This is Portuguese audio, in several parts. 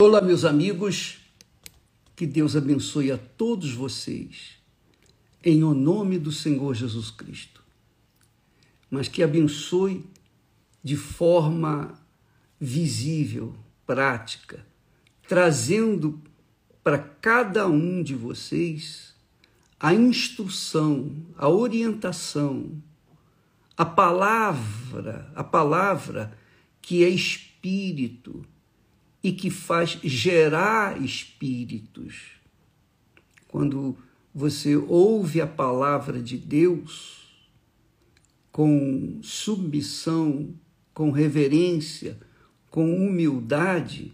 Olá, meus amigos, que Deus abençoe a todos vocês, em o nome do Senhor Jesus Cristo, mas que abençoe de forma visível, prática, trazendo para cada um de vocês a instrução, a orientação, a palavra que é espírito, e que faz gerar espíritos. Quando você ouve a palavra de Deus com submissão, com reverência, com humildade,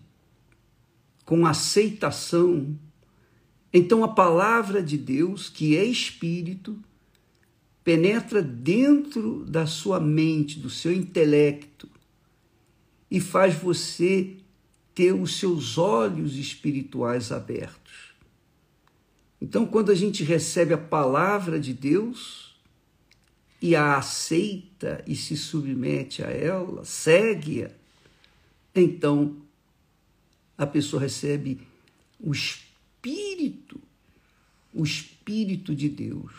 com aceitação, então a palavra de Deus, que é espírito, penetra dentro da sua mente, do seu intelecto, e faz você ter os seus olhos espirituais abertos. Então, quando a gente recebe a palavra de Deus e a aceita e se submete a ela, segue-a, então a pessoa recebe o Espírito de Deus.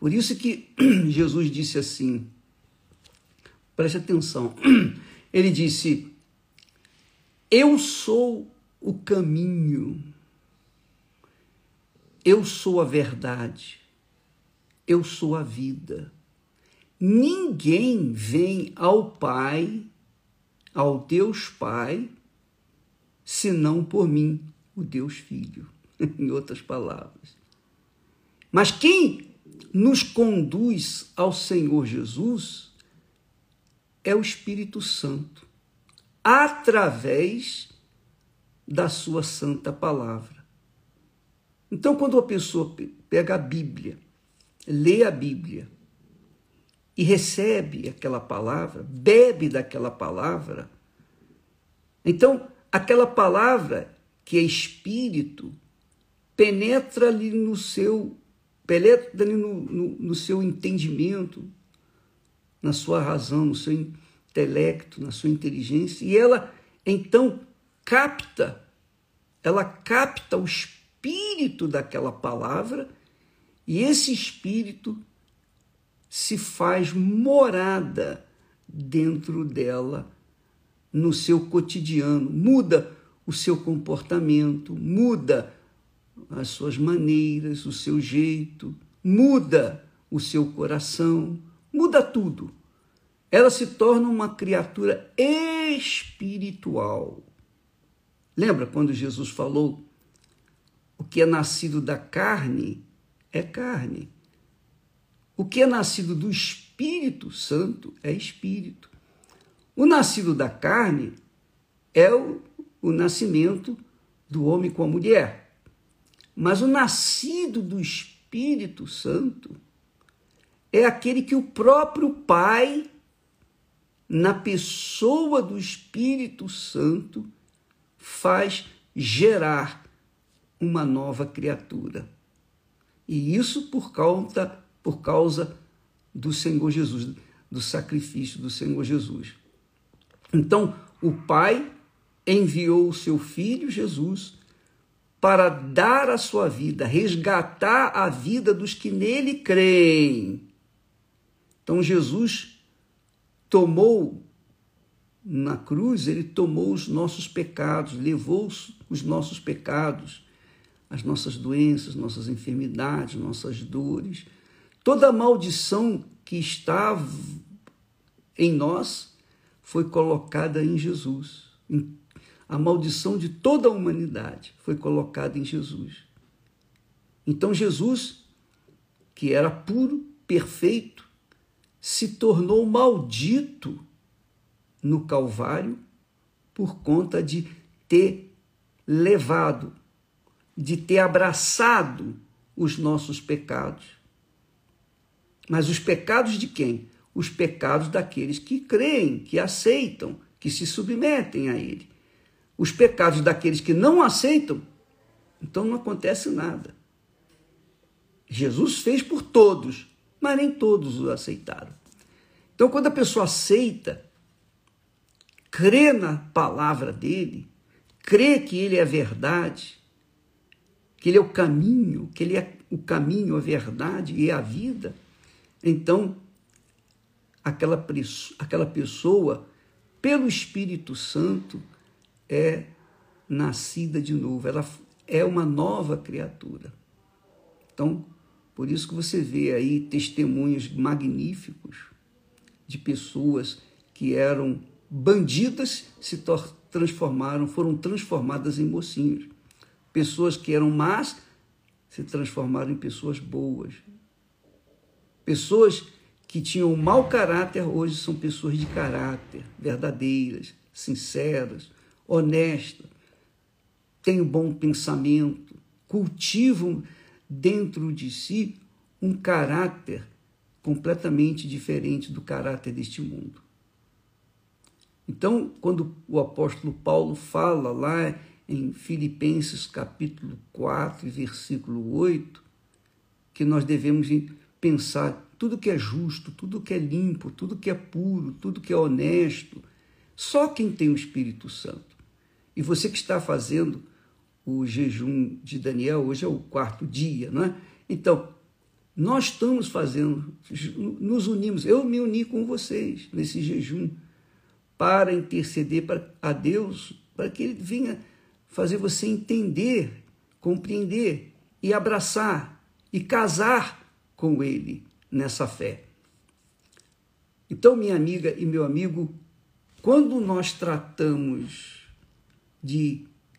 Por isso que Jesus disse assim, preste atenção, ele disse: eu sou o caminho, eu sou a verdade, eu sou a vida. Ninguém vem ao Pai, ao Deus Pai, senão por mim, o Deus Filho, em outras palavras. Mas quem nos conduz ao Senhor Jesus é o Espírito Santo, através da sua santa palavra. Então, quando a pessoa pega a Bíblia, lê a Bíblia e recebe aquela palavra, bebe daquela palavra, então aquela palavra que é espírito penetra-lhe no seu entendimento, na sua razão, no seu intelecto, na sua inteligência, e ela, então, capta o espírito daquela palavra, e esse espírito se faz morada dentro dela, no seu cotidiano, muda o seu comportamento, muda as suas maneiras, o seu jeito, muda o seu coração, muda tudo. Ela se torna uma criatura espiritual. Lembra quando Jesus falou: o que é nascido da carne é carne. O que é nascido do Espírito Santo é espírito. O nascido da carne é o nascimento do homem com a mulher. Mas o nascido do Espírito Santo é aquele que o próprio Pai, na pessoa do Espírito Santo, faz gerar uma nova criatura. E isso por causa do Senhor Jesus, do sacrifício do Senhor Jesus. Então, o Pai enviou o seu Filho Jesus para dar a sua vida, resgatar a vida dos que nele creem. Então, Jesus tomou na cruz, ele tomou os nossos pecados, levou os nossos pecados, as nossas doenças, nossas enfermidades, nossas dores, toda a maldição que estava em nós foi colocada em Jesus. A maldição de toda a humanidade foi colocada em Jesus. Então Jesus, que era puro, perfeito, se tornou maldito no Calvário por conta de ter levado, de ter abraçado os nossos pecados. Mas os pecados de quem? Os pecados daqueles que creem, que aceitam, que se submetem a ele. Os pecados daqueles que não aceitam, então não acontece nada. Jesus fez por todos, mas nem todos o aceitaram. Então, quando a pessoa aceita, crê na palavra dele, crê que ele é a verdade, que ele é o caminho, que ele é o caminho, a verdade e a vida, então aquela pessoa, pelo Espírito Santo, é nascida de novo, ela é uma nova criatura. Então, por isso que você vê aí testemunhos magníficos de pessoas que eram bandidas, se transformaram, foram transformadas em mocinhos. Pessoas que eram más se transformaram em pessoas boas. Pessoas que tinham mau caráter hoje são pessoas de caráter, verdadeiras, sinceras, honestas, têm um bom pensamento, cultivam dentro de si um caráter completamente diferente do caráter deste mundo. Então, quando o apóstolo Paulo fala lá em Filipenses capítulo 4, versículo 8, que nós devemos pensar tudo que é justo, tudo que é limpo, tudo que é puro, tudo que é honesto, só quem tem o Espírito Santo. E você que está fazendo o jejum de Daniel, hoje é o quarto dia, não é? Então, nós estamos fazendo, nos unimos, eu me uni com vocês nesse jejum, para interceder a Deus, para que ele venha fazer você entender, compreender e abraçar e casar com ele nessa fé. Então, minha amiga e meu amigo, quando nós tratamos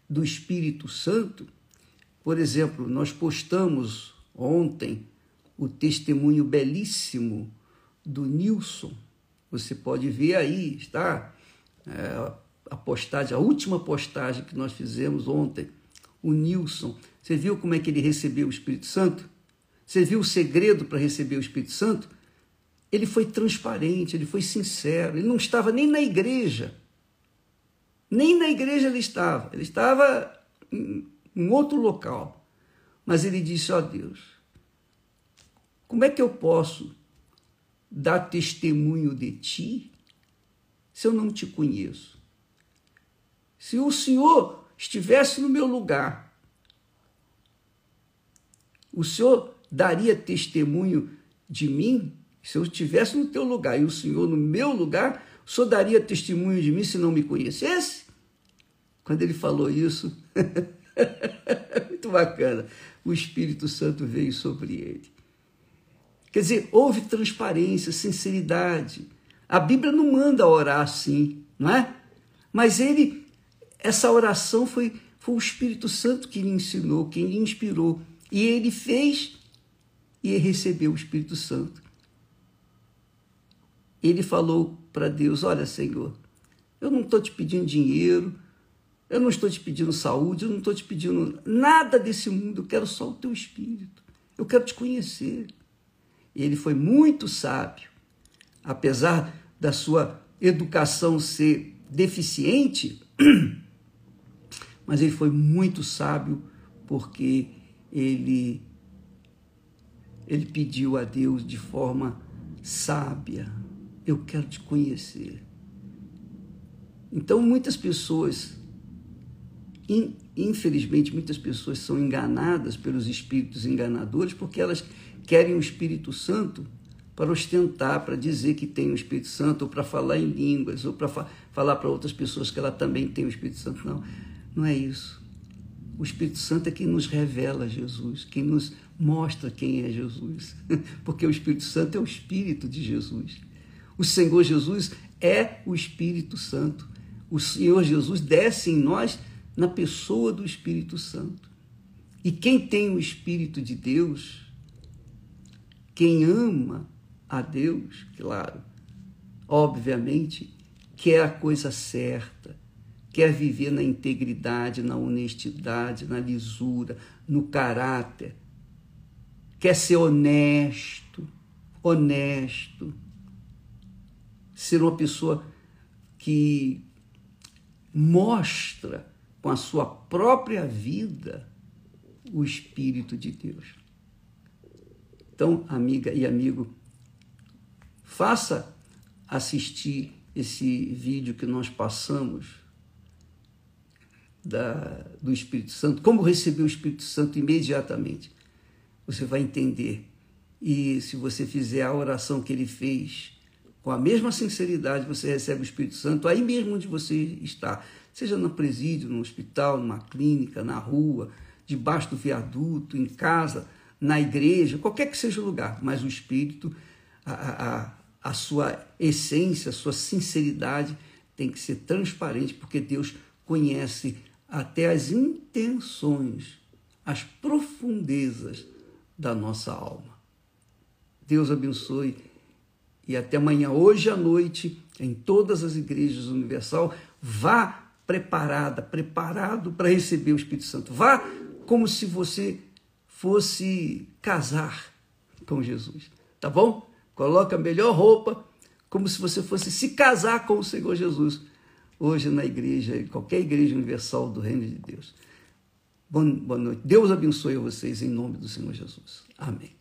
do Espírito Santo, por exemplo, nós postamos ontem o testemunho belíssimo do Nilson. Você pode ver aí, está a postagem, a última postagem que nós fizemos ontem, o Nilson. Você viu como é que ele recebeu o Espírito Santo? Você viu o segredo para receber o Espírito Santo? Ele foi transparente, ele foi sincero, ele não estava nem na igreja. Nem na igreja ele estava em outro local. Mas ele disse, ó Deus, como é que eu posso dar testemunho de ti se eu não te conheço? Se o Senhor estivesse no meu lugar, o Senhor daria testemunho de mim? Se eu estivesse no teu lugar e o Senhor no meu lugar, o Senhor daria testemunho de mim se não me conhecesse? Quando ele falou isso, muito bacana, o Espírito Santo veio sobre ele. Quer dizer, houve transparência, sinceridade. A Bíblia não manda orar assim, não é? Mas ele, essa oração foi o Espírito Santo que lhe ensinou, quem lhe inspirou. E ele fez e recebeu o Espírito Santo. Ele falou para Deus, olha, Senhor, eu não estou te pedindo dinheiro, eu não estou te pedindo saúde, eu não estou te pedindo nada desse mundo, eu quero só o teu Espírito, eu quero te conhecer. Ele foi muito sábio, apesar da sua educação ser deficiente, mas ele foi muito sábio porque ele pediu a Deus de forma sábia, eu quero te conhecer. Então, muitas pessoas, infelizmente, muitas pessoas são enganadas pelos espíritos enganadores porque elas querem o Espírito Santo para ostentar, para dizer que tem o Espírito Santo, ou para falar em línguas, ou para falar para outras pessoas que ela também tem o Espírito Santo. Não, não é isso. O Espírito Santo é quem nos revela Jesus, quem nos mostra quem é Jesus, porque o Espírito Santo é o Espírito de Jesus. O Senhor Jesus é o Espírito Santo. O Senhor Jesus desce em nós na pessoa do Espírito Santo. E quem tem o Espírito de Deus, quem ama a Deus, claro, obviamente, quer a coisa certa, quer viver na integridade, na honestidade, na lisura, no caráter, quer ser honesto, ser uma pessoa que mostra com a sua própria vida o Espírito de Deus. Então, amiga e amigo, faça assistir esse vídeo que nós passamos do Espírito Santo, como receber o Espírito Santo imediatamente, você vai entender. E se você fizer a oração que ele fez, com a mesma sinceridade, você recebe o Espírito Santo aí mesmo onde você está, seja no presídio, no hospital, numa clínica, na rua, debaixo do viaduto, em casa, na igreja, qualquer que seja o lugar. Mas o Espírito, a sua essência, a sua sinceridade tem que ser transparente, porque Deus conhece até as intenções, as profundezas da nossa alma. Deus abençoe e até amanhã, hoje à noite, em todas as igrejas universal. Vá preparada, preparado para receber o Espírito Santo. Vá como se você fosse casar com Jesus, tá bom? Coloca a melhor roupa, como se você fosse se casar com o Senhor Jesus, hoje na igreja, em qualquer igreja universal do Reino de Deus. Boa noite. Deus abençoe vocês em nome do Senhor Jesus. Amém.